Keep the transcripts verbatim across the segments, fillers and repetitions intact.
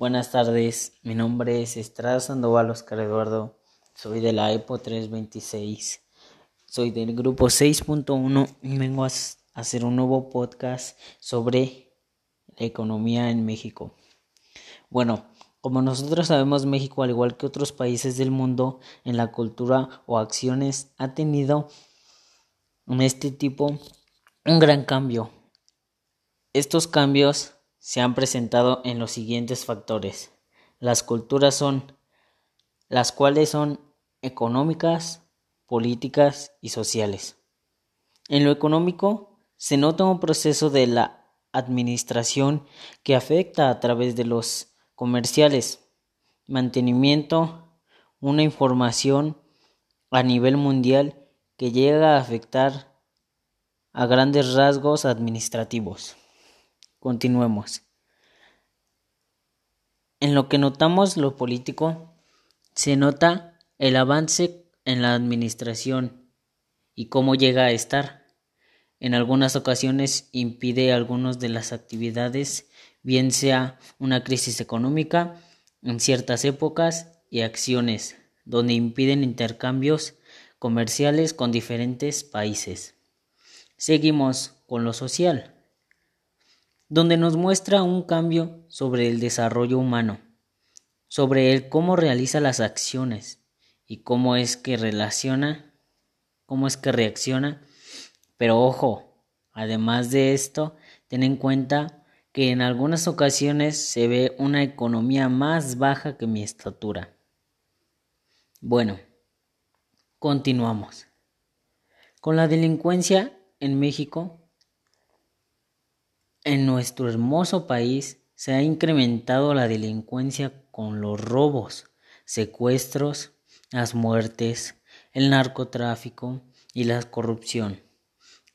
Buenas tardes, mi nombre es Estrada Sandoval Oscar Eduardo, soy de la E P O trescientos veintiséis, soy del grupo seis punto uno y vengo a hacer un nuevo podcast sobre la economía en México. Bueno, como nosotros sabemos, México, al igual que otros países del mundo, en la cultura o acciones ha tenido en este tipo un gran cambio. Estos cambios se han presentado en los siguientes factores. Las culturas son, las cuales son económicas, políticas y sociales. En lo económico se nota un proceso de la administración que afecta a través de los comerciales, mantenimiento, una información a nivel mundial que llega a afectar a grandes rasgos administrativos. Continuemos. En lo que notamos lo político, se nota el avance en la administración y cómo llega a estar. En algunas ocasiones impide algunas de las actividades, bien sea una crisis económica en ciertas épocas y acciones, donde impiden intercambios comerciales con diferentes países. Seguimos con lo social, donde nos muestra un cambio sobre el desarrollo humano, sobre el cómo realiza las acciones y cómo es que relaciona, cómo es que reacciona. Pero ojo, además de esto, ten en cuenta que en algunas ocasiones se ve una economía más baja que mi estatura. Bueno, continuamos. Con la delincuencia en México, en nuestro hermoso país se ha incrementado la delincuencia con los robos, secuestros, las muertes, el narcotráfico y la corrupción.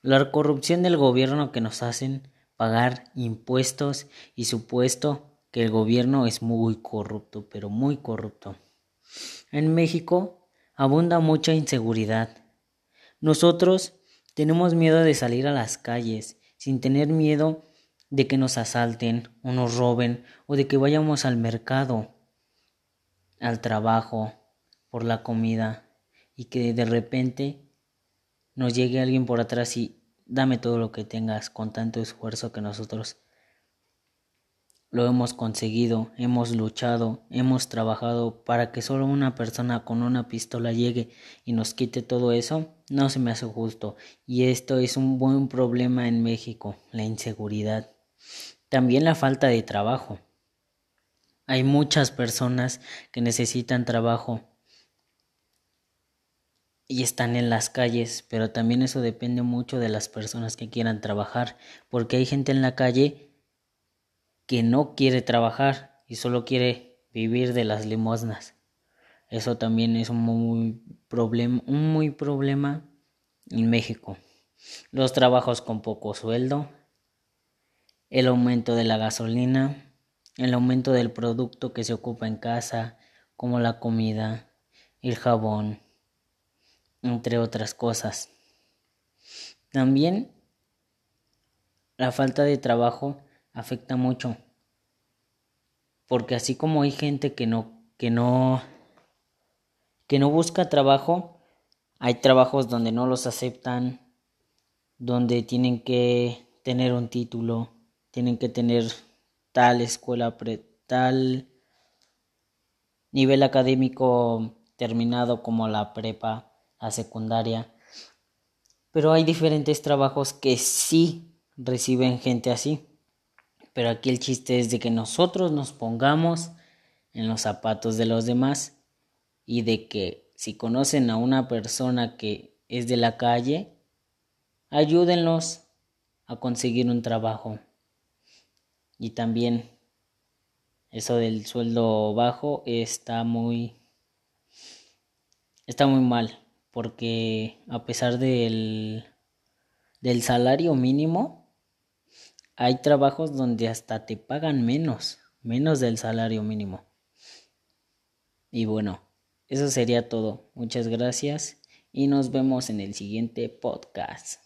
La corrupción del gobierno que nos hacen pagar impuestos y supuesto que el gobierno es muy corrupto, pero muy corrupto. En México abunda mucha inseguridad. Nosotros tenemos miedo de salir a las calles sin tener miedo de que nos asalten o nos roben o de que vayamos al mercado, al trabajo, por la comida y que de repente nos llegue alguien por atrás y dame todo lo que tengas con tanto esfuerzo que nosotros lo hemos conseguido, hemos luchado, hemos trabajado para que solo una persona con una pistola llegue y nos quite todo eso. No se me hace justo y esto es un buen problema en México, la inseguridad. También la falta de trabajo. Hay muchas personas que necesitan trabajo y están en las calles, pero también eso depende mucho de las personas que quieran trabajar, porque hay gente en la calle que no quiere trabajar y solo quiere vivir de las limosnas. Eso también es un muy problema, un muy problema en México. Los trabajos con poco sueldo, el aumento de la gasolina, el aumento del producto que se ocupa en casa, como la comida, el jabón, entre otras cosas. También la falta de trabajo afecta mucho, porque así como hay gente que no que no que no busca trabajo, hay trabajos donde no los aceptan, donde tienen que tener un título, tienen que tener tal escuela, pre, tal nivel académico terminado como la prepa, la secundaria, pero hay diferentes trabajos que sí reciben gente así. Pero aquí el chiste es de que nosotros nos pongamos en los zapatos de los demás y de que si conocen a una persona que es de la calle, ayúdenlos a conseguir un trabajo. Y también eso del sueldo bajo está muy, está muy mal, porque a pesar del, del salario mínimo, hay trabajos donde hasta te pagan menos, menos del salario mínimo. Y bueno, eso sería todo. Muchas gracias y nos vemos en el siguiente podcast.